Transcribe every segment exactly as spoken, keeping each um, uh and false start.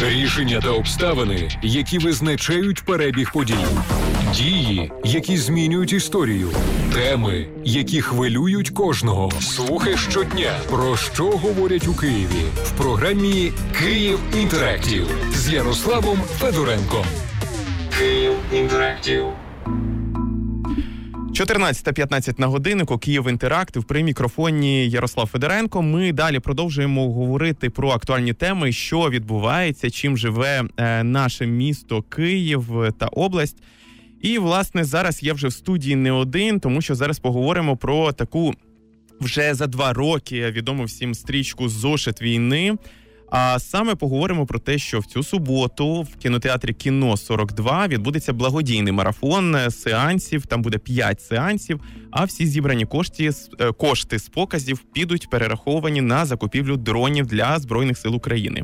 Рішення та обставини, які визначають перебіг подій. Дії, які змінюють історію. Теми, які хвилюють кожного. Слухай щодня, про що говорять у Києві. В програмі «Київ Інтерактив» з Ярославом Федоренком. «Київ Інтерактив». чотирнадцята п'ятнадцять на годиннику, Київ Інтерактив, при мікрофоні Ярослав Федоренко. Ми далі продовжуємо говорити про актуальні теми, що відбувається, чим живе наше місто Київ та область. І, власне, зараз я вже в студії не один, тому що зараз поговоримо про таку вже за два роки відому всім стрічку «Зошит війни». А саме поговоримо про те, що в цю суботу в кінотеатрі «Кіно-сорок два» відбудеться благодійний марафон сеансів, там буде п'ять сеансів, а всі зібрані кошти, кошти з показів підуть перераховані на закупівлю дронів для Збройних сил України.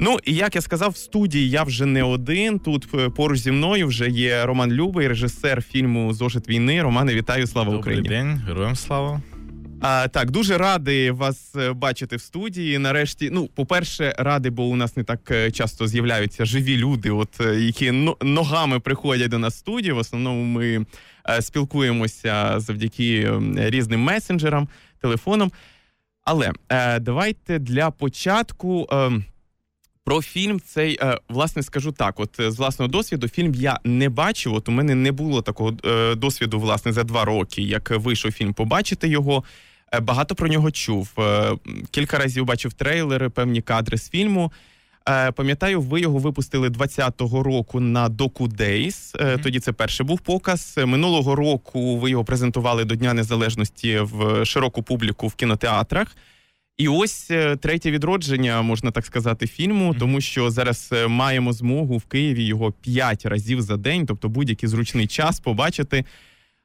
Ну, і як я сказав, в студії я вже не один, тут поруч зі мною вже є Роман Любий, режисер фільму «Зошит війни». Романе, вітаю, слава Україні! Добрий день, героям слава! А, так, дуже радий вас бачити в студії. Нарешті, ну, по-перше, радий, бо у нас не так часто з'являються живі люди, от які ногами приходять до нас в студії. В основному ми спілкуємося завдяки різним месенджерам, телефонам. Але давайте для початку про фільм цей, власне, скажу так, от з власного досвіду, фільм я не бачив, от у мене не було такого досвіду, власне, за два роки, як вийшов фільм, побачити його. Багато про нього чув. Кілька разів бачив трейлери, певні кадри з фільму. Пам'ятаю, ви його випустили двадцятого року на DocuDays, mm-hmm. тоді це перший був показ. Минулого року ви його презентували до Дня Незалежності в широку публіку в кінотеатрах. І ось третє відродження, можна так сказати, фільму, тому що зараз маємо змогу в Києві його п'ять разів за день, тобто будь-який зручний час побачити.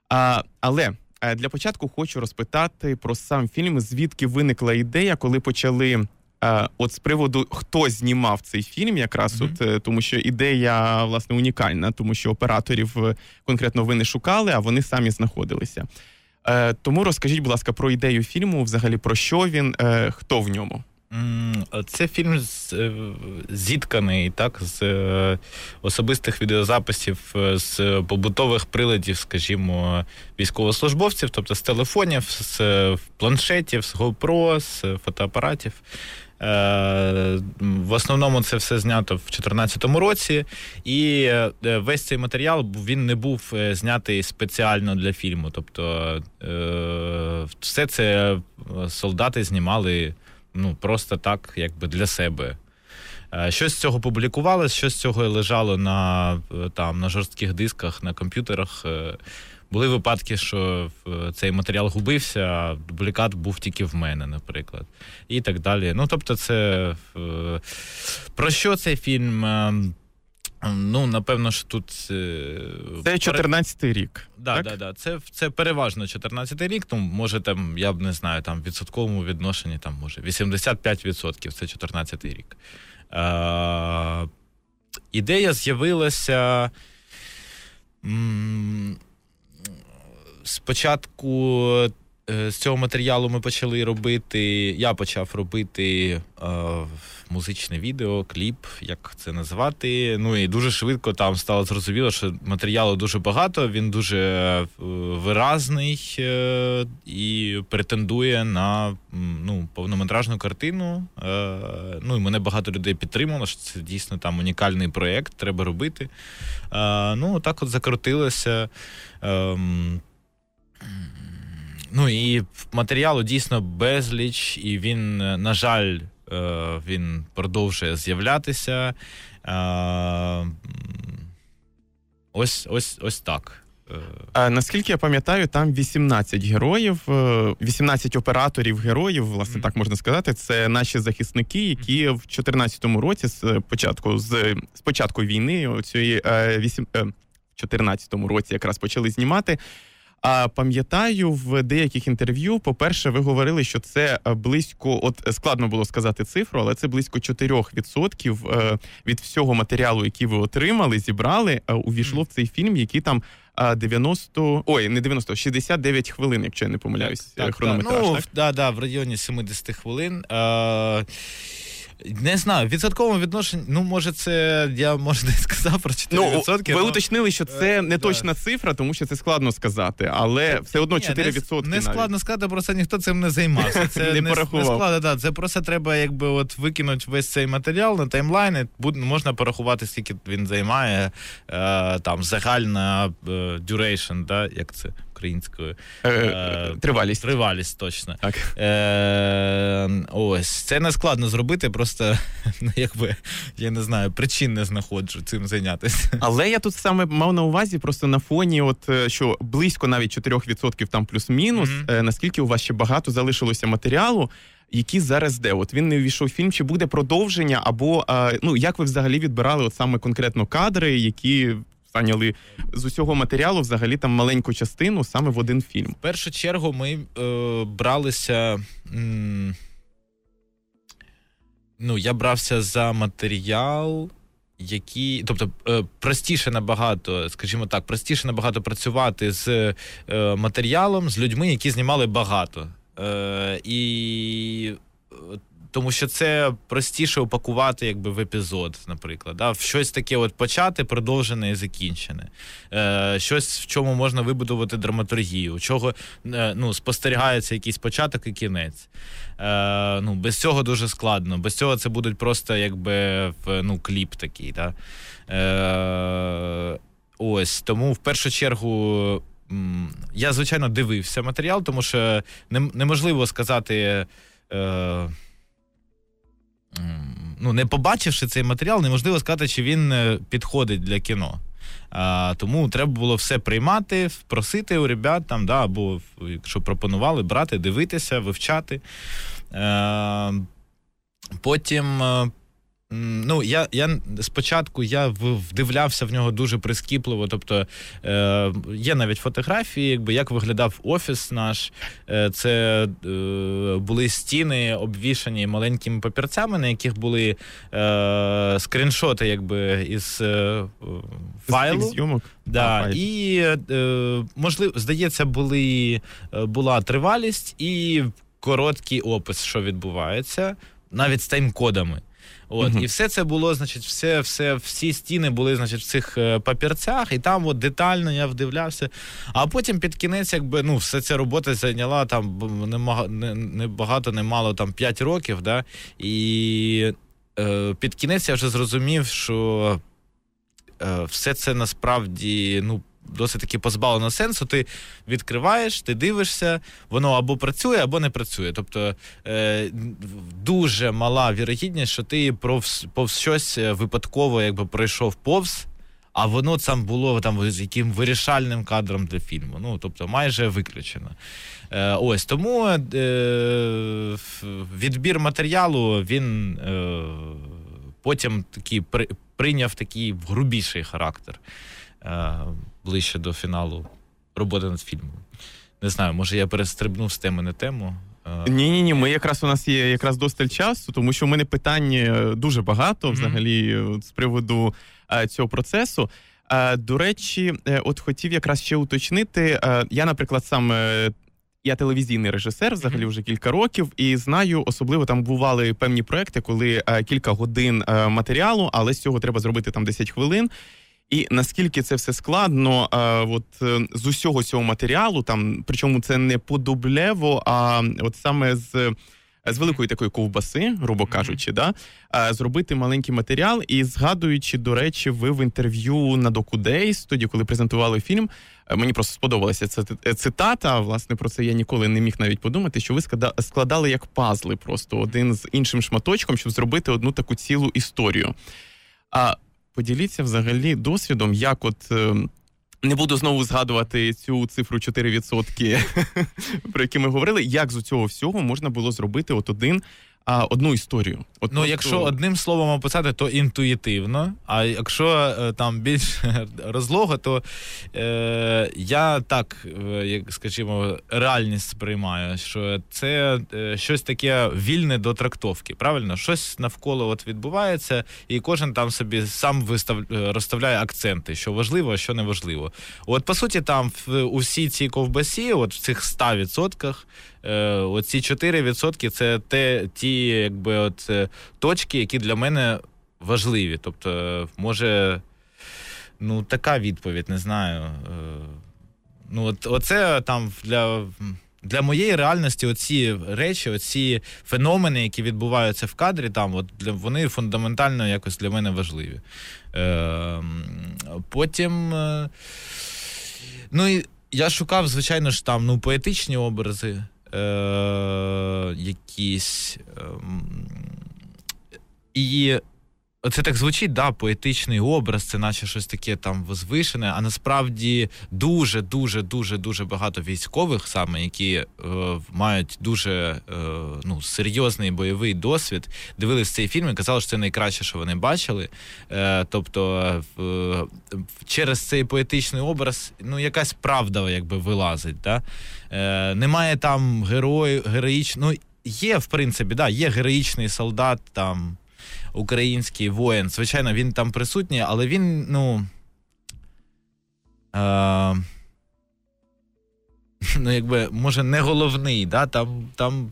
А, але для початку хочу розпитати про сам фільм, звідки виникла ідея, коли почали, а, от з приводу, хто знімав цей фільм якраз, mm-hmm. от, тому що ідея, власне, унікальна, тому що операторів конкретно ви не шукали, а вони самі знаходилися. Тому розкажіть, будь ласка, про ідею фільму, взагалі про що він, хто в ньому? Це фільм зітканий, так, з особистих відеозаписів, з побутових приладів, скажімо, військовослужбовців, тобто з телефонів, з планшетів, з GoPro, з фотоапаратів. В основному це все знято в дві тисячі чотирнадцятому році, і весь цей матеріал, він не був знятий спеціально для фільму. Тобто все це солдати знімали, ну, просто так, якби для себе. Щось з цього публікувалось, щось з цього лежало на, там, на жорстких дисках, на комп'ютерах. Були випадки, що цей матеріал губився, а дублікат був тільки в мене, наприклад. І так далі. Ну, тобто, це... Про що цей фільм? Ну, напевно, що тут... Це чотирнадцятий рік, да, так? Так, да, да. Це, це переважно чотирнадцятий рік. Тому, може, там, я б не знаю, там, в відсотковому відношенні, там, може, вісімдесят п'ять відсотків це чотирнадцятий рік. Е, ідея з'явилася... М- Спочатку з цього матеріалу ми почали робити, я почав робити е, музичне відео, кліп, як це назвати. Ну і дуже швидко там стало зрозуміло, що матеріалу дуже багато, він дуже виразний е, і претендує на, ну, повнометражну картину. Е, ну і мене багато людей підтримало, що це дійсно там унікальний проєкт, треба робити. Е, ну, так от закрутилося. Е, Ну і матеріалу дійсно безліч, і він, на жаль, він продовжує з'являтися. Ось, ось, ось так. А, наскільки я пам'ятаю, там вісімнадцять героїв, вісімнадцять операторів-героїв, власне, так можна сказати. Це наші захисники, які в дві тисячі чотирнадцятому році, з початку, з, з початку війни, в дві тисячі чотирнадцятому році якраз почали знімати. А пам'ятаю, в деяких інтерв'ю, по-перше, ви говорили, що це близько, от складно було сказати цифру, але це близько чотири відсотки від всього матеріалу, який ви отримали, зібрали, увійшло в цей фільм, який там дев'яносто, ой, не дев'яносто, шістдесят дев'ять хвилин, якщо я не помиляюсь, так, хронометраж. Так, так, ну, так? Да, да, в районі сімдесят хвилин. Не знаю, в відсотковому відношенні, ну, може, це, я, може, десь сказав про чотири відсотки. Ну, ви але... уточнили, що це е, не точна да. цифра, тому що це складно сказати, але все одно чотири відсотки. Не, не складно сказати, просто ніхто цим не займався. Це не, не порахував. Не складно, да, це просто треба, якби, от, викинути весь цей матеріал на таймлайн, і будь, можна порахувати, скільки він займає, е, там, загальна е, duration, да, як це? Українською. Тривалість. Тривалість, точно. Так. Е, ось. Це не складно зробити, просто, ну, якби, я не знаю, причин не знаходжу цим зайнятися. Але я тут саме мав на увазі просто на фоні, от, що близько навіть чотири відсотки там плюс-мінус, mm-hmm. наскільки у вас ще багато залишилося матеріалу, які зараз де? От він не увійшов в фільм, чи буде продовження, або, ну, як ви взагалі відбирали от саме конкретно кадри, які... зайняли з усього матеріалу взагалі там маленьку частину саме в один фільм. В першу чергу ми е, бралися... М, ну, я брався за матеріал, який... Тобто, е, простіше набагато, скажімо так, простіше набагато працювати з е, матеріалом, з людьми, які знімали багато. Е, і... Тому що це простіше упакувати, якби, в епізод, наприклад, да? В щось таке от почати, продовжене і закінчене. Е, щось, в чому можна вибудувати драматургію, у чого е, ну, спостерігається якийсь початок і кінець. Е, ну, без цього дуже складно. Без цього це будуть просто, якби, ну, кліп такий. Да? Е, ось, тому в першу чергу я, звичайно, дивився матеріал, тому що неможливо сказати... Е, Ну, не побачивши цей матеріал, неможливо сказати, чи він підходить для кіно. А, тому треба було все приймати, просити у ребят, там, да, або, якщо пропонували, брати, дивитися, вивчати. А, потім, ну, я, я спочатку я вдивлявся в нього дуже прискіпливо, тобто е, є навіть фотографії, якби, як виглядав офіс наш. Е, це е, були стіни, обвішані маленькими папірцями, на яких були е, скріншоти, якби, із е, файлу. Да, і, е, можливо, здається, були, була тривалість і короткий опис, що відбувається, навіть з таймкодами. От, mm-hmm. І все це було, значить, все, все, всі стіни були, значить, в цих папірцях, і там от детально я вдивлявся. А потім під кінець, якби, ну, вся ця робота зайняла там не багато, не мало, там, п'ять років, да? І е, під кінець я вже зрозумів, що е, все це насправді, ну, досить таки позбавлено сенсу. Ти відкриваєш, ти дивишся, воно або працює, або не працює. Тобто е, дуже мала вірогідність, що ти повз, повз щось випадково, якби, пройшов повз, а воно там було там, з яким вирішальним кадром для фільму. Ну, тобто майже виключено. Е, ось, тому е, відбір матеріалу, він е, потім такий, при, прийняв такий грубіший характер. Ближче до фіналу роботи над фільмом. Не знаю, може я перестрибнув з теми на тему? Ні-ні-ні, ми якраз, у нас є якраз досталь часу, тому що в мене питань дуже багато взагалі mm-hmm. з приводу цього процесу. До речі, от хотів якраз ще уточнити, я, наприклад, сам... Я телевізійний режисер, взагалі, вже кілька років, і знаю, особливо там бували певні проекти, коли кілька годин матеріалу, але з цього треба зробити там десять хвилин. І наскільки це все складно, а, от, з усього цього матеріалу, там, причому це не подублево, а от саме з, з великої такої ковбаси, грубо кажучи, mm-hmm. да, а, зробити маленький матеріал. І згадуючи, до речі, ви в інтерв'ю на DocuDays, тоді, коли презентували фільм, мені просто сподобалася ця цитата, власне, про це я ніколи не міг навіть подумати, що ви складали як пазли просто один з іншим шматочком, щоб зробити одну таку цілу історію. А поділіться взагалі досвідом, як от, не буду знову згадувати цю цифру чотири відсотки, про які ми говорили, як з цього всього можна було зробити от один, а, одну історію. От, ну, просто... якщо одним словом описати, то інтуїтивно, а якщо там більш розлого, то е, я так, як, скажімо, реальність сприймаю, що це е, щось таке вільне до трактовки, правильно? Щось навколо от відбувається, і кожен там собі сам вистав, розставляє акценти, що важливо, а що не важливо. От, по суті, там в, у всій цій ковбасі, от в цих ста відсотках, оці чотири відсотки – це те, ті якби, от, точки, які для мене важливі. Тобто, може, ну, така відповідь, не знаю. Ну, от, оце там для... Для моєї реальності оці речі, оці феномени, які відбуваються в кадрі, там, от, для, вони фундаментально якось для мене важливі. Е, потім, е, ну, і я шукав, звичайно ж, там, ну, поетичні образи, е, якісь, е, і це так звучить, да, поетичний образ, це наче щось таке там возвишене, а насправді дуже-дуже-дуже-дуже багато військових саме, які е, мають дуже е, ну, серйозний бойовий досвід, дивились цей фільм і казали, що це найкраще, що вони бачили. Е, тобто е, через цей поетичний образ, ну, якась правда якби вилазить, да? Е, немає там герої, героїчного, ну, є, в принципі, да, є героїчний солдат, там, український воїн, звичайно, він там присутній, але він, ну, е, ну, якби, може, не головний, да, там, там,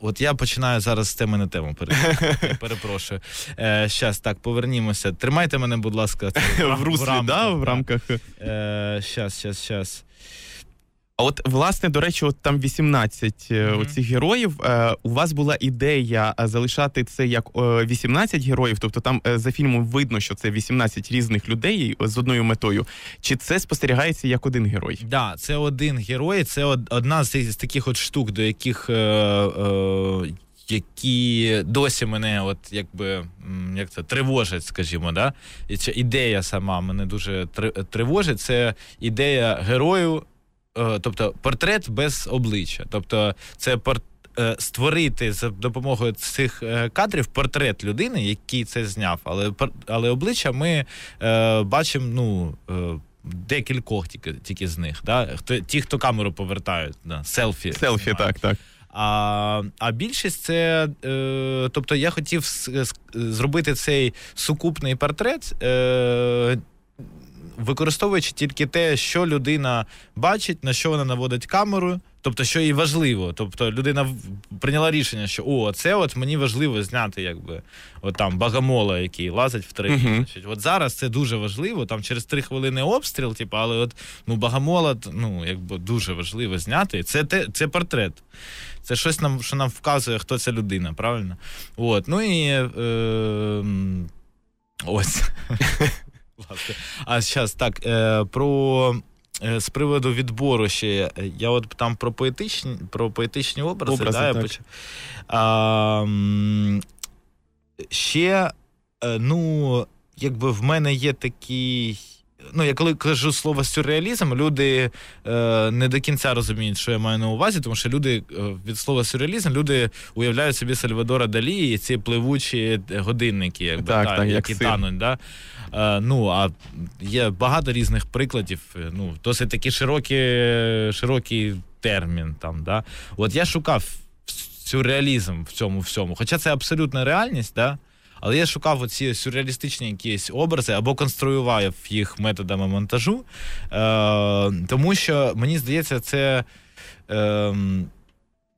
от я починаю зараз з теми на тему, перепрошую. Е, щас, так, повернімося, тримайте мене, будь ласка, в руслі, в рамках, да, в рамках. Е, щас, щас, щас. А от, власне, до речі, от там вісімнадцять mm-hmm. оцих героїв. У вас була ідея залишати це як вісімнадцять героїв, тобто там за фільмом видно, що це вісімнадцять різних людей з одною метою. Чи це спостерігається як один герой? Так, да, це один герой, це одна з таких от штук, до яких... Е- е- які досі мене от якби, як це, тривожить, скажімо, да? І ця ідея сама мене дуже тривожить, це ідея герою. Тобто портрет без обличчя. Тобто це порт... створити за допомогою цих кадрів портрет людини, який це зняв. Але, але обличчя ми е, бачимо, ну, е, декількох тільки, тільки з них. Да? Хто, ті, хто камеру повертають, да? селфі. Селфі, знімають. Так, так. А, а більшість це, е, тобто я хотів зробити цей сукупний портрет, е, використовуючи тільки те, що людина бачить, на що вона наводить камеру, тобто, що їй важливо. Тобто, людина прийняла рішення, що о, це от мені важливо зняти, якби, от там Богомола, який лазить в три. Uh-huh. От зараз це дуже важливо, там через три хвилини обстріл, типу, але от, ну, Богомола, ну, якби, дуже важливо зняти. Це, те, це портрет. Це щось нам, що нам вказує, хто ця людина, правильно? От, ну і... Е, ось... А зараз, так, про, з приводу відбору ще, я от там про поетичні, про поетичні образи, образи да, я почав. А, ще, ну, якби в мене є такий, ну, я коли кажу слово сюрреалізм, люди е, не до кінця розуміють, що я маю на увазі, тому що люди від слова сюрреалізм, люди уявляють собі Сальвадора Далі і ці пливучі годинники, якби, так, та, так, які як тануть. Да? Е, ну, а є багато різних прикладів, ну, досить такі широкі, широкий термін. Там, да? От я шукав сюрреалізм в цьому всьому, хоча це абсолютна реальність, да? Але я шукав оці сюрреалістичні якісь образи або конструював їх методами монтажу, е, тому що, мені здається, це... Е,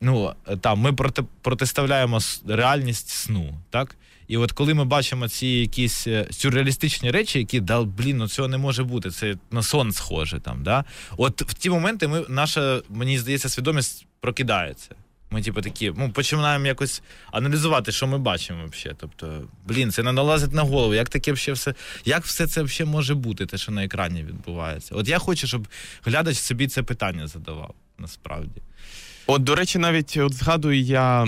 ну, там, ми проти, протиставляємо реальність сну, так? І от коли ми бачимо ці якісь сюрреалістичні речі, які, да, блін, ну цього не може бути, це на сон схоже, там, да? От в ті моменти ми, наша, мені здається, свідомість прокидається. Ми, типу, такі, ну, починаємо якось аналізувати, що ми бачимо взагалі. Тобто, блін, це не налазить на голову. Як таке взагалі все, як все це взагалі може бути, те, що на екрані відбувається? От я хочу, щоб глядач собі це питання задавав, насправді. От, до речі, навіть от згадую я,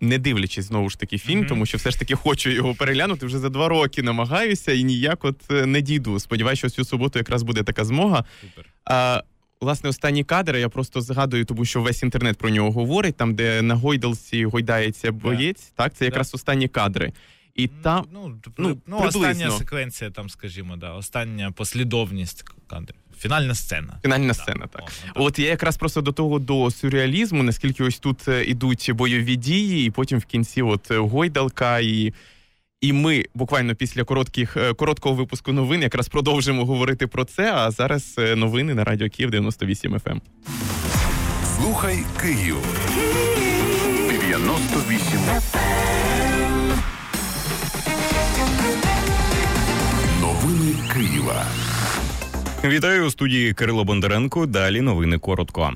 не дивлячись, знову ж таки, фільм, mm-hmm. тому що все ж таки хочу його переглянути, вже за два роки намагаюся і ніяк от не дійду. Сподіваюся, що цю суботу якраз буде така змога. Супер. А, власне, останні кадри, я просто згадую, тому що весь інтернет про нього говорить, там, де на гойдалці гойдається боєць, yeah. так, це якраз yeah. останні кадри. І та, ну, ну, ну, остання секвенція, там, скажімо, да, остання послідовність кадрів. Фінальна сцена. Фінальна так, сцена, так. Можна, так. От я якраз просто до того, до сюрреалізму, наскільки ось тут ідуть бойові дії, і потім в кінці от гойдалка, і... І ми буквально після коротких, короткого випуску новин якраз продовжимо говорити про це, а зараз новини на Радіо Київ дев'яносто вісім еф ем. Слухай Київ. дев'яносто вісім еф ем. Новини Києва. Вітаю у студії Кирило Бондаренко. Далі новини коротко.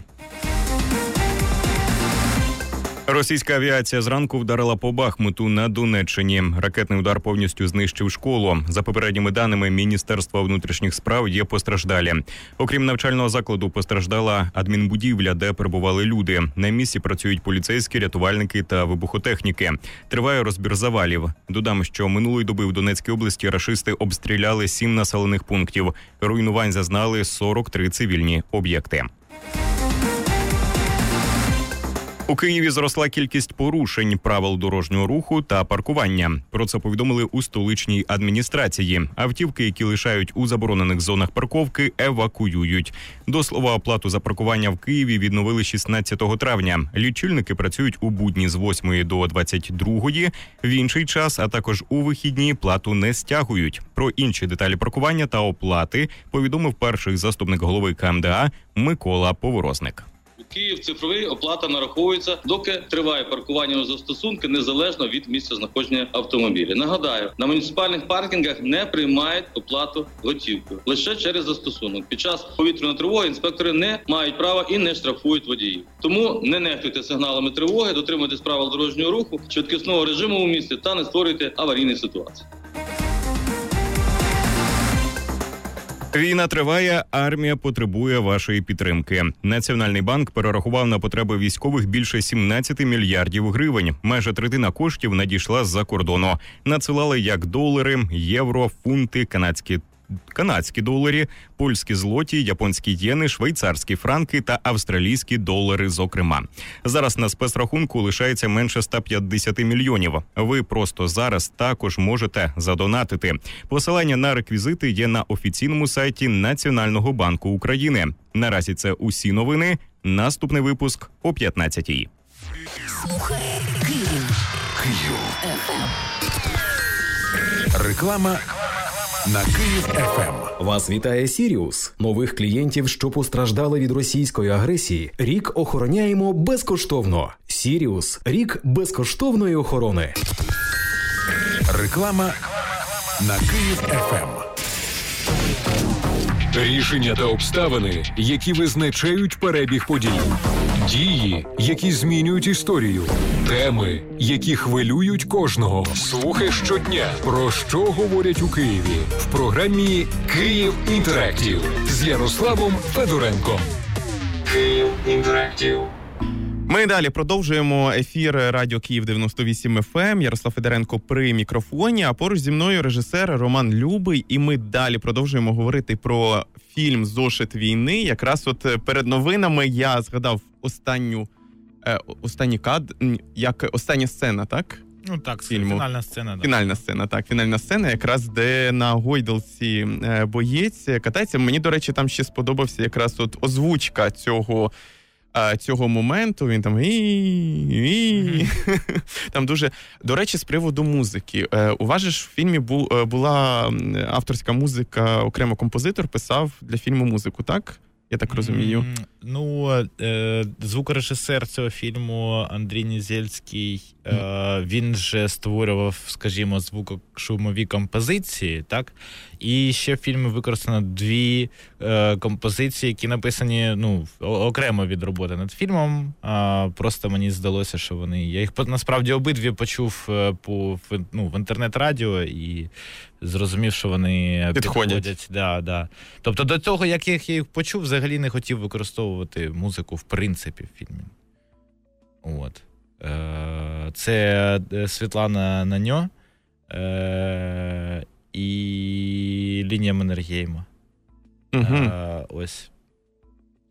Російська авіація зранку вдарила по Бахмуту на Донеччині. Ракетний удар повністю знищив школу. За попередніми даними Міністерства внутрішніх справ, є постраждалі. Окрім навчального закладу, постраждала адмінбудівля, де перебували люди. На місці працюють поліцейські, рятувальники та вибухотехніки. Триває розбір завалів. Додам, що минулої доби в Донецькій області рашисти обстріляли сім населених пунктів. Руйнувань зазнали сорок три цивільні об'єкти. У Києві зросла кількість порушень правил дорожнього руху та паркування. Про це повідомили у столичній адміністрації. Автівки, які лишають у заборонених зонах парковки, евакуюють. До слова, оплату за паркування в Києві відновили шістнадцятого травня. Лічильники працюють у будні з восьмої до двадцять другої. В інший час, а також у вихідні, плату не стягують. Про інші деталі паркування та оплати повідомив перший заступник голови КМДА Микола Поворозник. Київ цифровий, оплата нараховується, доки триває паркування у застосунку, незалежно від місця знаходження автомобіля. Нагадаю, на муніципальних паркінгах не приймають оплату готівкою, лише через застосунок. Під час повітряної тривоги інспектори не мають права і не штрафують водіїв. Тому не нехтуйте сигналами тривоги, дотримуйтесь правил дорожнього руху, швидкісного режиму у місті та не створюйте аварійних ситуацій. Війна триває, армія потребує вашої підтримки. Національний банк перерахував на потреби військових більше сімнадцять мільярдів гривень. Майже третина коштів надійшла з-за кордону. Надсилали як долари, євро, фунти, канадські канадські доларі, польські злоті, японські єни, швейцарські франки та австралійські долари, зокрема. Зараз на спецрахунку лишається менше сто п'ятдесят мільйонів. Ви просто зараз також можете задонатити. Посилання на реквізити є на офіційному сайті Національного банку України. Наразі це усі новини. Наступний випуск о п'ятнадцятій. Слухай Київ. Київ ФМ. Реклама на Київ ФМ. Вас вітає Сіріус. Нових клієнтів, що постраждали від російської агресії, рік охороняємо безкоштовно. Сіріус. Рік безкоштовної охорони. Реклама на Київ ФМ. Рішення та обставини, які визначають перебіг подій. Дії, які змінюють історію. Теми, які хвилюють кожного. Слухай щодня, про що говорять у Києві. В програмі «Київ Інтерактив» з Ярославом Федоренком. «Київ Інтерактив». Ми далі продовжуємо ефір радіо Київ дев'яносто вісім еф ем. Ярослав Федоренко при мікрофоні, а поруч зі мною режисер Роман Любий. І ми далі продовжуємо говорити про фільм «Зошит війни». Якраз от перед новинами я згадав останню, е, останній кадр, як остання сцена, так? Ну так, фільму. Фінальна сцена. Да. Фінальна сцена, так. Фінальна сцена, якраз де на гойдалці боєць катається. Мені, до речі, там ще сподобався якраз от озвучка цього цього моменту. Він там і там дуже, до речі, з приводу музики. У вас же в фільмі була авторська музика, окремо композитор писав для фільму музику, так? Я так розумію. Ну, звукорежисер цього фільму Андрій Нідзельський, він же створював, скажімо, звукошумові композиції, так? І ще в фільмі використано дві композиції, які написані, ну, окремо від роботи над фільмом. Просто мені здалося, що вони... Я їх, насправді, обидві почув по, ну, в інтернет-радіо і зрозумів, що вони підходять. підходять. Да, да. Тобто до того, як я їх почув, взагалі не хотів використовувати музику в принципі в фільмі. От. Це Світлана Наньо і Лінія Маннергейма. Угу. Ось.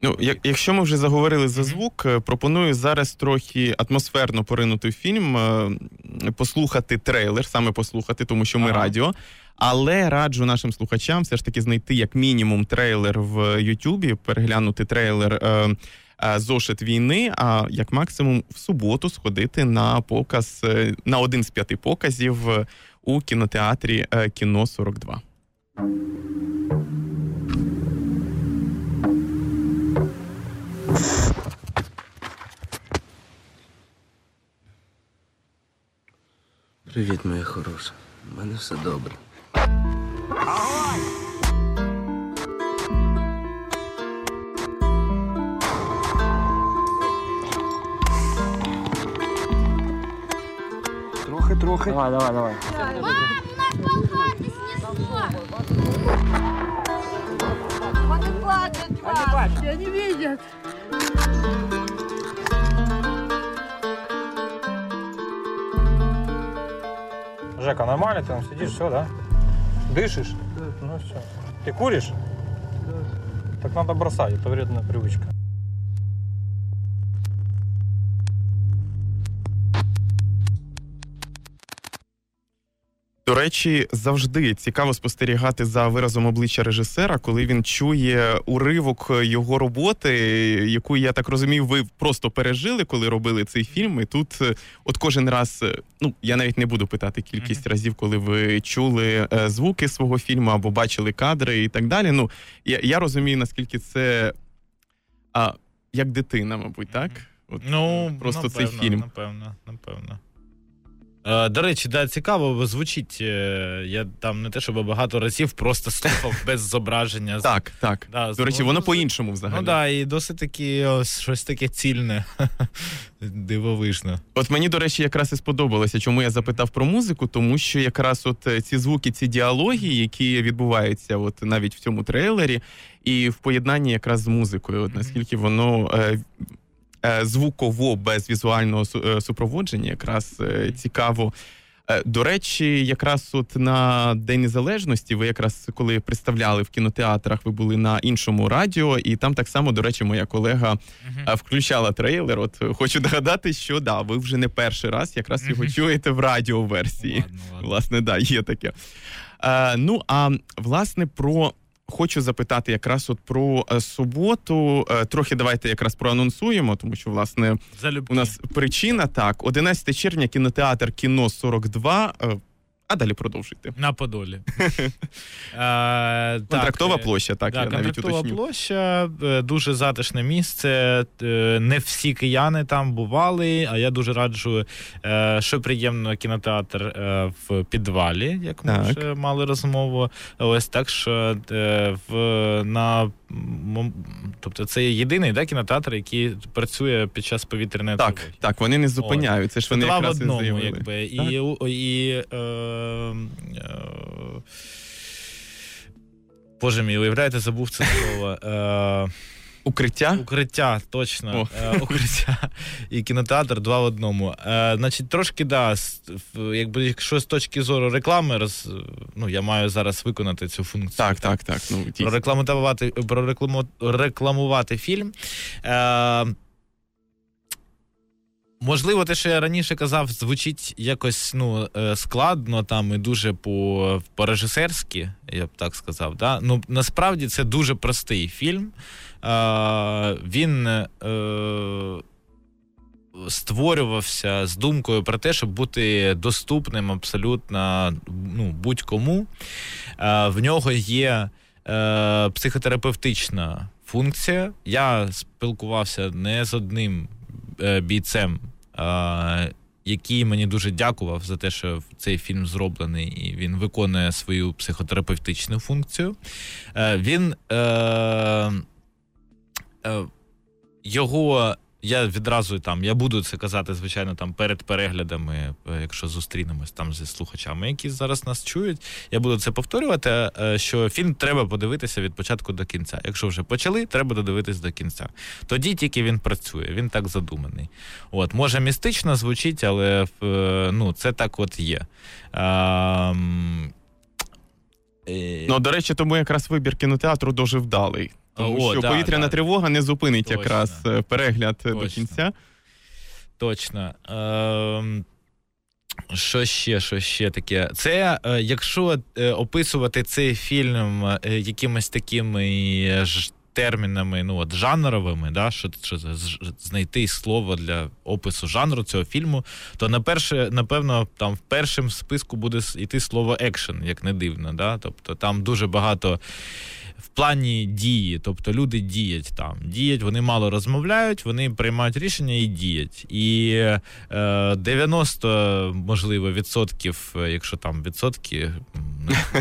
Ну, якщо ми вже заговорили за звук, пропоную зараз трохи атмосферно поринути в фільм, послухати трейлер, саме послухати, тому що ми ага. радіо. Але раджу нашим слухачам все ж таки знайти як мінімум трейлер в Ютубі, переглянути трейлер е, е, «Зошит війни», а як максимум в суботу сходити на показ, е, на один з п'яти показів у кінотеатрі е, «Кіно сорок два». Привіт, моя хороша. У мене все добре. Огонь! Трохи-трохи. Давай, давай, давай. Мам, у нас полгоди снесло! Вони плачуть, мам! Вони бачать! Жека, нормально? Ты там сидишь, все, да? Дышишь? Да. Ну все. Ты куришь? Да. Так надо бросать, это вредная привычка. До речі, завжди цікаво спостерігати за виразом обличчя режисера, коли він чує уривок його роботи, яку, я так розумію, ви просто пережили, коли робили цей фільм. І тут от кожен раз, ну, я навіть не буду питати кількість mm-hmm. разів, коли ви чули звуки свого фільму або бачили кадри і так далі. Ну, я, я розумію, наскільки це а, як дитина, мабуть, так? От, ну, просто напевно, цей фільм. напевно, напевно. До речі, да, цікаво звучить. Я там не те, щоб багато разів просто слухав без зображення. Так, так. Да, до речі, воно по-іншому взагалі. Ну да, і досить таки ось, щось таке цільне, дивовижне. От мені, до речі, якраз і сподобалося, чому я запитав про музику, тому що якраз от ці звуки, ці діалоги, які відбуваються от навіть в цьому трейлері, і в поєднанні якраз з музикою, от наскільки воно... звуково, без візуального супроводження, якраз цікаво. До речі, якраз от на День Незалежності, ви якраз коли представляли в кінотеатрах, ви були на іншому радіо, і там так само, до речі, моя колега uh-huh. включала трейлер. От хочу догадати, що да, ви вже не перший раз якраз його uh-huh. чуєте в радіоверсії. Ладно, ладно. Власне, да, є таке. А, ну, а власне про... Хочу запитати якраз от про суботу. Трохи давайте якраз проанонсуємо, тому що, власне, залюбки. У нас причина, так. одинадцятого червня кінотеатр «Кіно-сорок два». А далі продовжуйте. На Подолі. Контрактова площа, так, я навіть уточню. Контрактова площа, дуже затишне місце. Не всі кияни там бували, а я дуже раджу, що приємно, кінотеатр в підвалі, як ми вже мали розмову. Ось так, що на... Тобто це єдиний, да, кінотеатр, який працює під час повітряної тривоги. Так, так, вони не зупиняються, ж вони якраз і заявили. Два в одному, якби. І... Боже мій, уявляєте, забув це слово. Укриття? Укриття, точно. Укриття і кінотеатр два в одному. Значить, трошки, да, якби, якщо з точки зору реклами, роз... ну, я маю зараз виконати цю функцію. Так, так, так. так. Ну, прорекламувати, прорекламу... рекламувати фільм. Е... Можливо, те, що я раніше казав, звучить якось, ну, складно там і дуже по... по-режисерськи, я б так сказав. Да? Ну, насправді це дуже простий фільм. Е, він е, створювався з думкою про те, щоб бути доступним абсолютно, ну, будь-кому. Е, в нього є е, психотерапевтична функція. Я спілкувався не з одним бійцем, який мені дуже дякував за те, що цей фільм зроблений, і він виконує свою психотерапевтичну функцію. Він його, я відразу там, я буду це казати, звичайно, там перед переглядами, якщо зустрінемось там зі слухачами, які зараз нас чують, я буду це повторювати, що фільм треба подивитися від початку до кінця. Якщо вже почали, треба додивитись до кінця. Тоді тільки він працює, він так задуманий. От, може містично звучить, але, ну, це так от є. Ем... Ну, до речі, тому якраз вибір кінотеатру дуже вдалий. Тому О, що да, повітряна да. тривога не зупинить Точно. якраз перегляд Точно. до кінця. Точно. Е-м, що ще, що ще таке? Це, е, якщо описувати цей фільм якимось такими ж термінами, ну, от, жанровими, да, що, що знайти слово для опису жанру цього фільму, то на перше, напевно, там в першому списку буде йти слово екшен, як не дивно, да? Тобто там дуже багато в плані дії, тобто люди діють там, діють, вони мало розмовляють, вони приймають рішення і діють. І е, дев'яносто, можливо, відсотків, якщо там відсотки,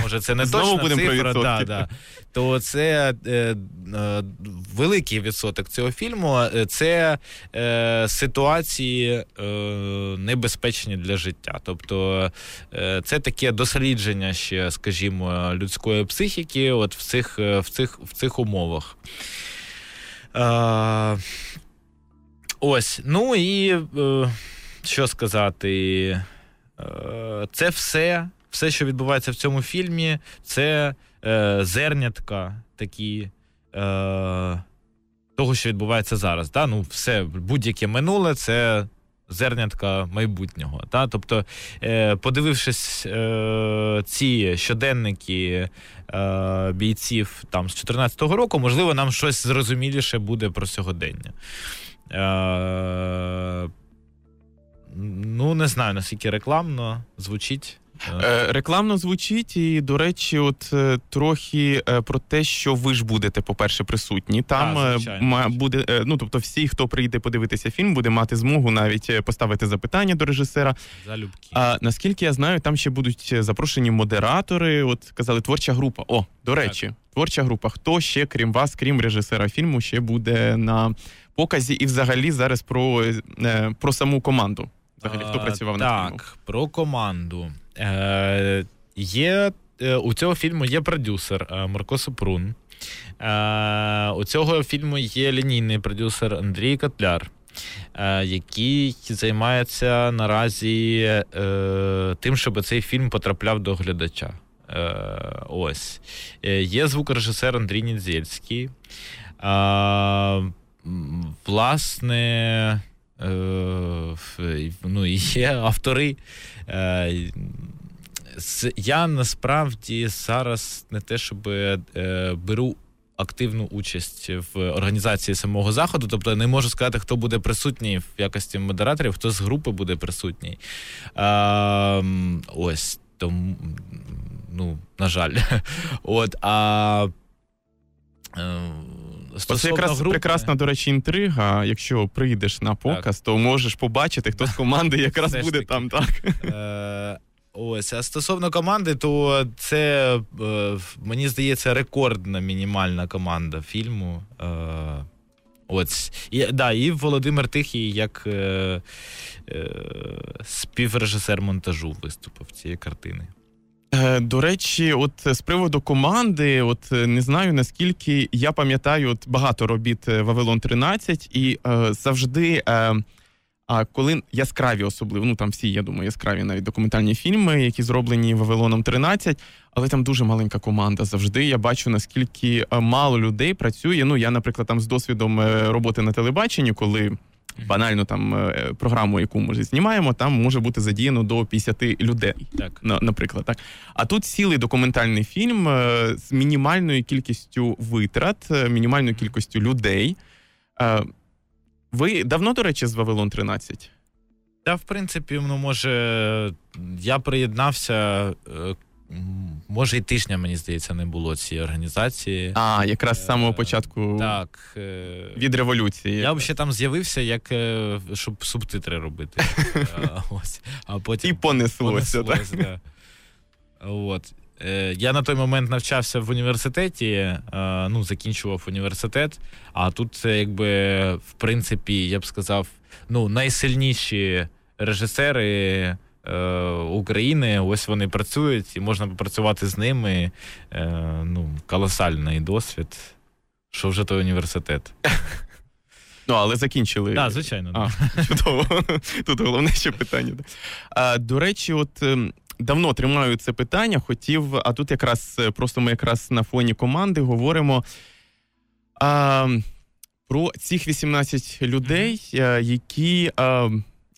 може це не точна цифра, да, да, то це е, е, великий відсоток цього фільму, це е, ситуації е, небезпечні для життя. Тобто е, це таке дослідження ще, скажімо, людської психіки от в цих В цих, в цих умовах. Е, ось. Ну і е, що сказати, е, це все, все, що відбувається в цьому фільмі, це е, зернятка такі е, того, що відбувається зараз. Да? Ну, все, будь-яке минуле, це зернятка майбутнього. Та? Тобто, е, подивившись е, ці щоденники е, бійців там, з чотирнадцятого року, можливо, нам щось зрозуміліше буде про сьогодення. Е, ну, не знаю, наскільки рекламно звучить. Рекламно звучить, і, до речі, от трохи про те, що ви ж будете, по-перше, присутні. Там а, звичайно, буде, ну, тобто всі, хто прийде подивитися фільм, буде мати змогу навіть поставити запитання до режисера. Залюбки. А наскільки я знаю, там ще будуть запрошені модератори, от казали, творча група. О, до речі, так, творча група. Хто ще, крім вас, крім режисера фільму, ще буде на показі і взагалі зараз про, про саму команду? Взагалі, хто працював а, над фільмом? Так, про команду. Е, є, у цього фільму є продюсер Марко Супрун. Е, у цього фільму є лінійний продюсер Андрій Котляр, е, який займається наразі е, тим, щоб цей фільм потрапляв до глядача. Е, ось. Е, є звукорежисер Андрій Нідзельський. Е, власне... Ну, і є автори. Я насправді зараз не те, щоб беру активну участь в організації самого заходу, тобто не можу сказати, хто буде присутній в якості модераторів, хто з групи буде присутній. Ось, тому, ну, на жаль. От, а... Це якраз групи. Прекрасна, до речі, інтрига. Якщо прийдеш на показ, так, то можеш побачити, хто з команди якраз все буде там, так? Е, ось, а стосовно команди, то це, е, мені здається, рекордна мінімальна команда фільму. Е, ось. І, да, і Володимир Тихий як е, е, співрежисер монтажу виступив цієї картини. До речі, от з приводу команди, от не знаю, наскільки я пам'ятаю, от багато робіт Вавилон тринадцять, і е, завжди, е, коли яскраві особливо, ну там всі, я думаю, яскраві навіть документальні фільми, які зроблені Вавилоном тринадцять, але там дуже маленька команда завжди. Я бачу, наскільки мало людей працює. Ну, я, наприклад, там з досвідом роботи на телебаченні, коли... банально там програму, яку ми знімаємо, там може бути задіяно до п'ятдесят людей, так, наприклад. Так. А тут цілий документальний фільм з мінімальною кількістю витрат, мінімальною кількістю людей. Ви давно, до речі, з Вавилон тринадцять? Та, в принципі, ну, може, я приєднався... Може, і тижня, мені здається, не було цієї організації. А, якраз з самого початку, так, від революції. Я б ще там з'явився, як, щоб субтитри робити. Ось. А потім і понеслося, понеслося, так? Да. От. Я на той момент навчався в університеті, ну, закінчував університет, а тут це, якби, в принципі, я б сказав, ну, найсильніші режисери України, ось вони працюють, і можна попрацювати з ними. Ну, колосальний досвід. Що вже той університет. Ну, але закінчили. Так, звичайно. Чудово. Тут головне ще питання. До речі, от давно тримаю це питання, хотів, а тут якраз, просто ми якраз на фоні команди говоримо про цих вісімнадцять людей, які...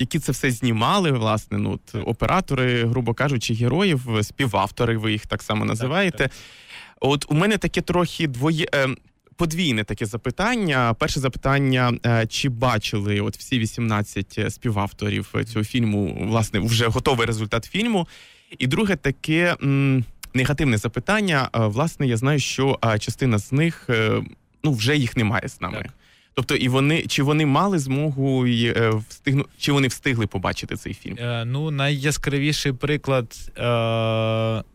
які це все знімали, власне, ну, от, оператори, грубо кажучи, героїв, співавтори, ви їх так само називаєте. Так, так. От у мене таке трохи двоє... подвійне таке запитання. Перше запитання, чи бачили от всі вісімнадцять співавторів цього фільму, власне, вже готовий результат фільму. І друге таке м, негативне запитання. Власне, я знаю, що частина з них, ну, вже їх немає з нами. Так. Тобто, і вони, чи вони мали змогу, е, встигну, чи вони встигли побачити цей фільм? Е, ну, найяскравіший приклад е, –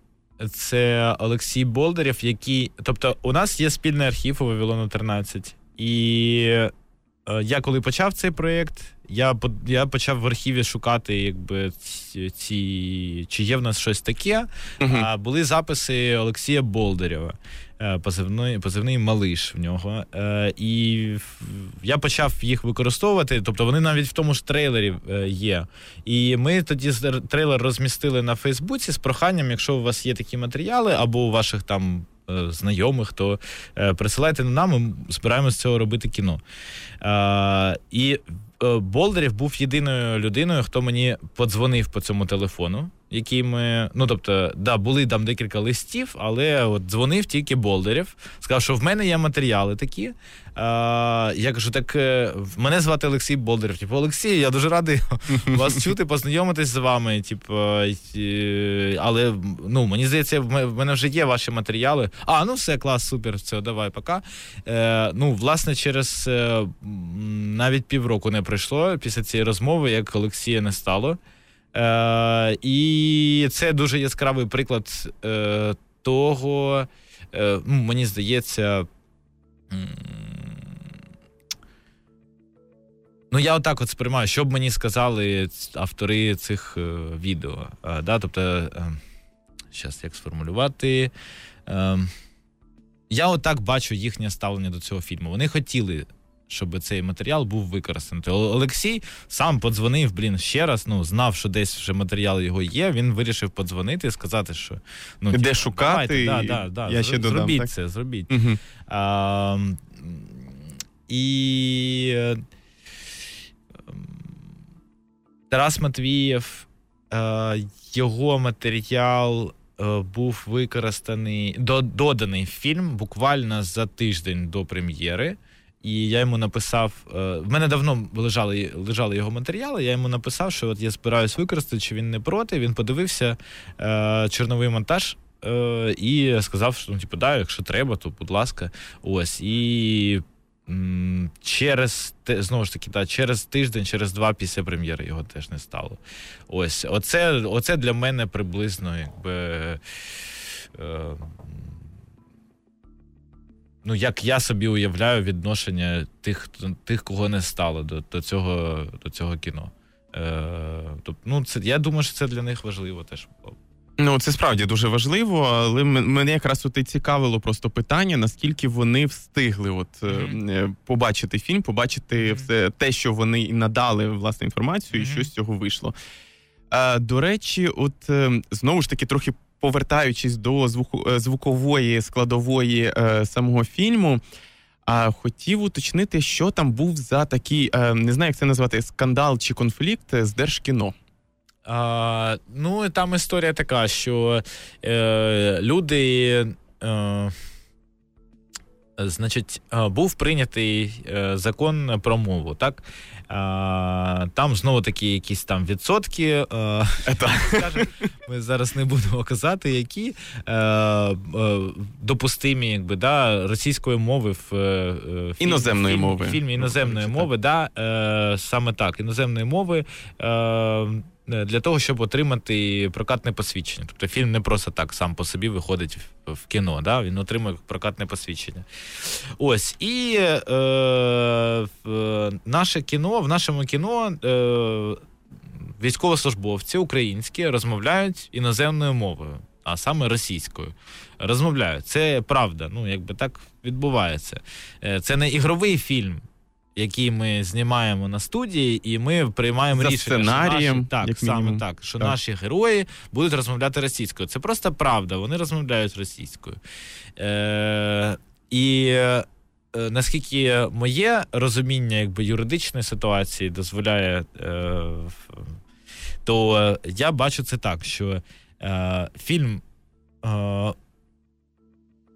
це Олексій Болдарєв, який… Тобто, у нас є спільний архів у «Вавилону тринадцять». І е, я, коли почав цей проєкт, я, я почав в архіві шукати, якби, ці, чи є в нас щось таке. Угу. А були записи Олексія Болдарєва. Позивний, позивний Малиш в нього. Е, і я почав їх використовувати, тобто вони навіть в тому ж трейлері є. І ми тоді трейлер розмістили на Фейсбуці з проханням, якщо у вас є такі матеріали, або у ваших там знайомих, то присилайте нам, ми збираємо з цього робити кіно. Е, і Болдарєв був єдиною людиною, хто мені подзвонив по цьому телефону, який ми, ну, тобто, да, були там декілька листів, але от дзвонив тільки Болдарєв, сказав, що в мене є матеріали такі. А, я кажу, так, мене звати Олексій Болдарєв. Типу, Олексій, я дуже радий вас чути, познайомитись з вами. Типу, але, ну, мені здається, в мене вже є ваші матеріали. А, ну все, клас, супер, все, давай, пока. Е, ну, власне, через навіть півроку не пройшло після цієї розмови, як Олексія не стало. Е, і це дуже яскравий приклад е, того, е, мені здається, ну, я отак от сприймаю, що б мені сказали автори цих е, відео. Е, да? Тобто, зараз е, як сформулювати. Е, я отак бачу їхнє ставлення до цього фільму. Вони хотіли, щоб цей матеріал був використаний. Олексій сам подзвонив, блін, ще раз, ну, знав, що десь вже матеріал його є, він вирішив подзвонити і сказати, що... Ну, де ті, шукати, давайте, і... да, да, да, я зр... ще додам, зробіть так? Це, зробіть. Угу. А, і... Тарас Матвієв, його матеріал був використаний, доданий в фільм буквально за тиждень до прем'єри. І я йому написав, в мене давно лежали, лежали його матеріали, я йому написав, що от я збираюсь використати, чи він не проти. Він подивився е, чорновий монтаж е, і сказав, що, ну, типу, да, якщо треба, то будь ласка. Ось. І м- через, те, знову ж таки, да, через тиждень, через два після прем'єри його теж не стало. Ось. Оце, оце для мене приблизно, якби... Е, е, ну, як я собі уявляю відношення тих, тих кого не стало до, до, цього, до цього кіно. Е, тобто, ну, це, я думаю, що це для них важливо теж. Ну, це справді дуже важливо, але мене якраз от і цікавило просто питання, наскільки вони встигли от, mm-hmm. побачити фільм, побачити mm-hmm. все те, що вони надали, власне, інформацію, mm-hmm. і що з цього вийшло. Е, до речі, от знову ж таки, трохи повертаючись до звуку, звукової складової е, самого фільму, е, хотів уточнити, що там був за такий, е, не знаю, як це назвати, скандал чи конфлікт з Держкіно. А, ну, там історія така, що е, люди... Е, Значить, був прийнятий закон про мову, так? Там, знову-таки, якісь там відсотки, скажемо, ми зараз не будемо казати, які допустимі, якби, да, російської мови в фільмі. Іноземної мови. В фільмі іноземної мови, да, саме так, іноземної мови, для того, щоб отримати прокатне посвідчення. Тобто фільм не просто так сам по собі виходить в кіно, да? Він отримує прокатне посвідчення. Ось, і е, в, наше кіно, в нашому кіно е, військовослужбовці українські розмовляють іноземною мовою, а саме російською. Розмовляють. Це правда, ну, якби так відбувається. Це не ігровий фільм, який ми знімаємо на студії, і ми приймаємо за рішення, сценарієм, наші, так, саме так, що так. Наші герої будуть розмовляти російською. Це просто правда, вони розмовляють російською. Е, і е, наскільки моє розуміння, якби, юридичної ситуації дозволяє, е, то е, я бачу це так, що е, фільм, е,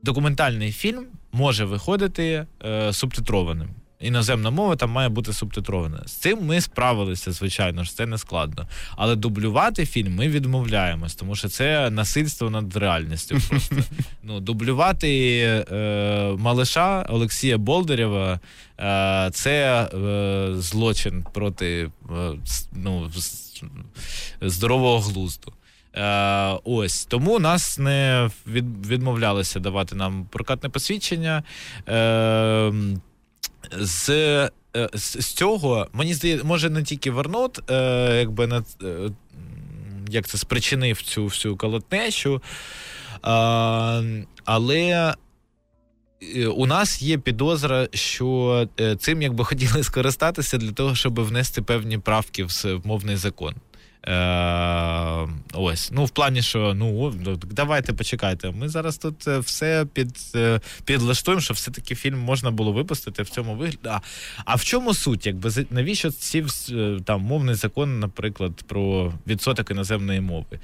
документальний фільм може виходити е, субтитрованим. Іноземна мова там має бути субтитрована. З цим ми справилися, звичайно ж, це не складно. Але дублювати фільм ми відмовляємось, тому що це насильство над реальністю просто. Ну, дублювати е, малиша Олексія Болдарєва е, – це е, злочин проти е, ну, здорового глузду. Е, ось. Тому нас не від, відмовлялися давати нам прокатне посвідчення. Е, З, з, з цього, мені здається, може не тільки War Note, е, якби на, е, як це спричинив цю всю колотнечу, е, але у нас є підозра, що цим якби хотіли скористатися для того, щоб внести певні правки в мовний закон. Е, ось, ну в плані, що ну давайте почекайте. Ми зараз тут все під, підлаштуємо, що все-таки фільм можна було випустити в цьому вигляді. А, а в чому суть? Якби навіщо ці там мовний закон, наприклад, про відсоток іноземної мови? Е,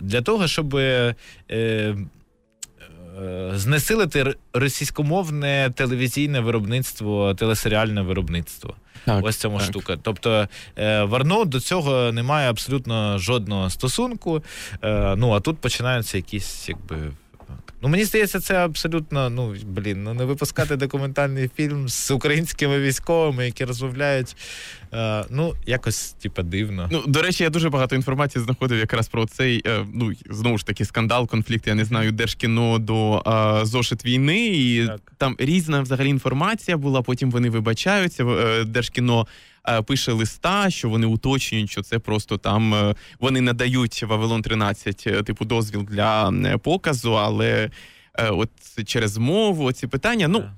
для того, щоб е, знесилити російськомовне телевізійне виробництво, телесеріальне виробництво. Так, ось цьому так. штука. Тобто War Note до цього не має абсолютно жодного стосунку. Ну, а тут починаються якісь, якби... Ну, мені здається, це абсолютно, ну, блін, ну, не випускати документальний фільм з українськими військовими, які розмовляють, е, ну, якось, типа, дивно. Ну, до речі, я дуже багато інформації знаходив якраз про цей, е, ну, знову ж таки, скандал, конфлікт, я не знаю, Держкіно до е, Зошит війни, і так. там різна, взагалі, інформація була, потім вони вибачаються, е, Держкіно пише листа, що вони уточнюють, що це просто там, вони надають Вавилон тринадцять, типу, дозвіл для показу, але от через мову ці питання, ну,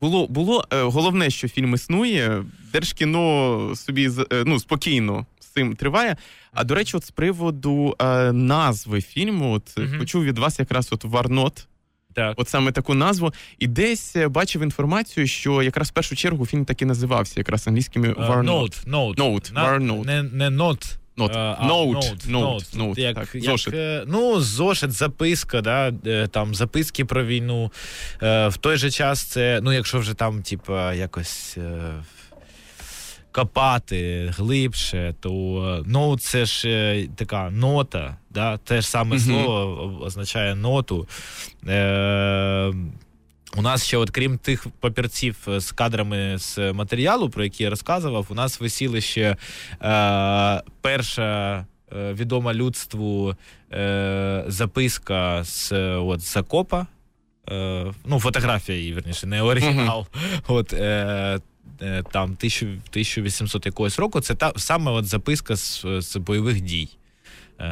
було, було головне, що фільм існує, Держкіно собі, ну, спокійно з цим триває. А, до речі, от з приводу назви фільму, от mm-hmm. почув від вас якраз от War Note, так. От саме таку назву. І десь бачив інформацію, що якраз в першу чергу фільм так і називався, якраз англійськими uh, War Note. Note. Note. War Note. Не, не Note. Note. Uh, Note. Note. Note. Note. Як, так. Як, зошит. Ну, зошит, записка, да, там, записки про війну. В той же час це, ну, якщо вже там, типа, якось... копати глибше, то note – це ж така нота, да? Те ж саме mm-hmm. слово означає ноту. Е- у нас ще, от, крім тих папірців з кадрами з матеріалу, про які я розказував, у нас висіли ще е- перша е- відома людству е- записка з от, Закопа, е- ну, фотографія її, верніше, не оригінал, mm-hmm. от, е- там тисяча вісімсот якогось року, це та саме от записка з, з бойових дій.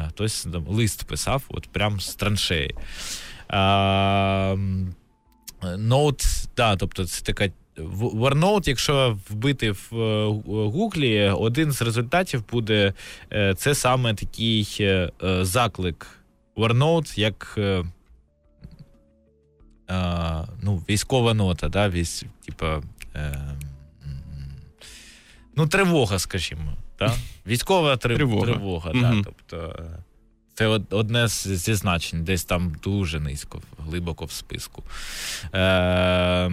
Хтось там лист писав, от прям з траншеї. Ноут, да, тобто це така War Note, якщо вбити в Гуглі, один з результатів буде це саме такий заклик War Note, як ну, військова нота, да, військ, типа ну, тривога, скажімо, та? Військова трив... тривога, тривога mm-hmm. та, тобто це одне зі значень, десь там дуже низько, глибоко в списку. Е...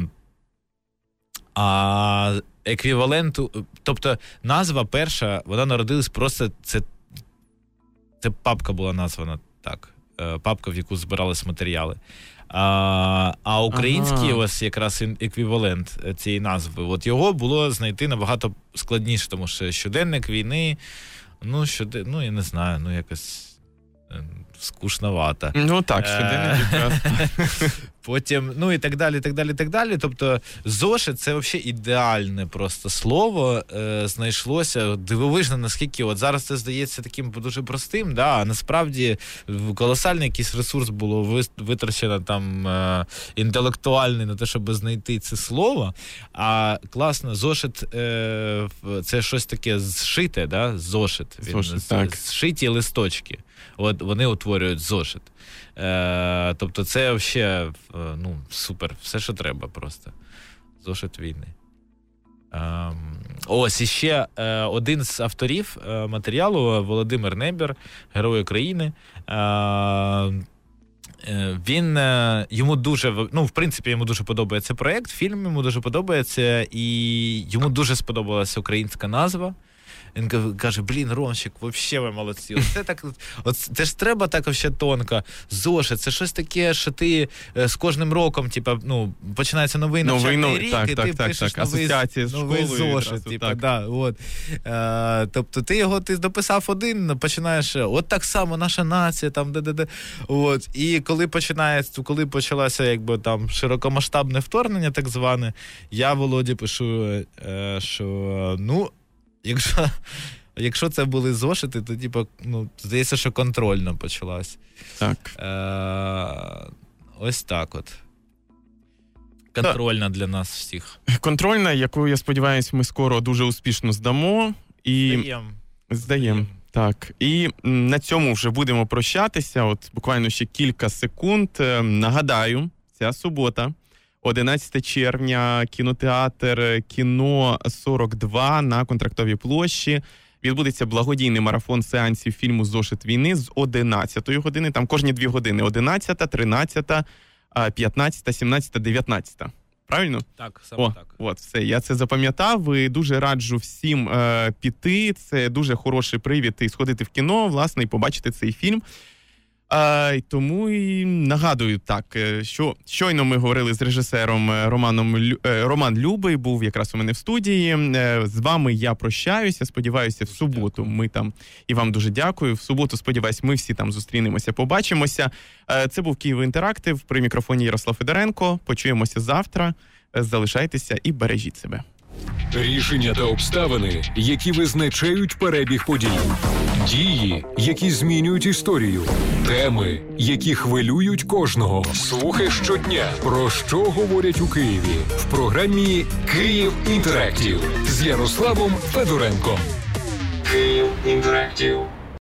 А еквіваленту, тобто назва перша, вона народилась просто, це, це папка була названа так, папка, в яку збирались матеріали. А, а український ага. ось якраз еквівалент цієї назви, от його було знайти набагато складніше, тому що щоденник війни, ну, щоден... ну я не знаю, ну якось скучновато. Ну так, щоденник якраз. Потім, ну і так далі, так далі, так далі. Тобто зошит, це взагалі ідеальне просто слово е, знайшлося. Дивовижно, наскільки от зараз це здається таким дуже простим, да, а насправді колосальний якийсь ресурс було витрачено там е, інтелектуальний на те, щоб знайти це слово. А класно, зошит е, це щось таке зшите, да, зошит. Він, зошит так. Зшиті листочки. От вони утворюють зошит. Е, тобто це взагалі ну, супер, все, що треба просто. Зошит війни. Е, ось, іще е, один з авторів е, матеріалу, Володимир Небір, Герой України. Е, Він, йому дуже, ну, в принципі, йому дуже подобається проєкт, фільм йому дуже подобається, і йому дуже сподобалася українська назва. Він каже: блін, Ромчик, вообще ви молодці. Оце так, оце, це ж треба так ще тонко. Зошит, це щось таке, що ти з кожним роком, типа, ну, починається новий навчальний рік, так, і так, ти так, пишеш так, новий, новий зошит. Типу, так. Да, от. Е, тобто ти його ти дописав один, починаєш, от так само наша нація, там, де-де-де. От. І коли, починає, коли почалося якби, там, широкомасштабне вторгнення, так зване, я Володі пишу, е, що, ну, Якщо, якщо це були зошити, то типу, ну, здається, що контрольно почалась. Так. Е, ось так от. Контрольна для нас всіх. Контрольна, яку, я сподіваюся, ми скоро дуже успішно здамо. І... Здаємо. Здаємо, так. І на цьому вже будемо прощатися. От буквально ще кілька секунд. Нагадаю, ця субота, одинадцятого червня, кінотеатр «Кіно-сорок два» на Контрактовій площі. Відбудеться благодійний марафон сеансів фільму «Зошит війни» з одинадцятої години. Там кожні дві години. одинадцята, тринадцята, п'ятнадцята, сімнадцята, дев'ятнадцята. Правильно? Так, саме О, так. От, все, я це запам'ятав. І дуже раджу всім е, піти. Це дуже хороший привід і сходити в кіно, власне, і побачити цей фільм. А, тому і нагадую так, що щойно ми говорили з режисером Романом, Роман Любий, був якраз у мене в студії. З вами я прощаюся, сподіваюся, в суботу ми там, і вам дуже дякую, в суботу, сподіваюся, ми всі там зустрінемося, побачимося. Це був Київ Інтерактив, при мікрофоні Ярослав Федоренко, почуємося завтра, залишайтеся і бережіть себе. Рішення та обставини, які визначають перебіг подій. Дії, які змінюють історію. Теми, які хвилюють кожного. Слухай щодня, про що говорять у Києві. В програмі «Київ Інтерактив» з Ярославом Федоренком. «Київ Інтерактив».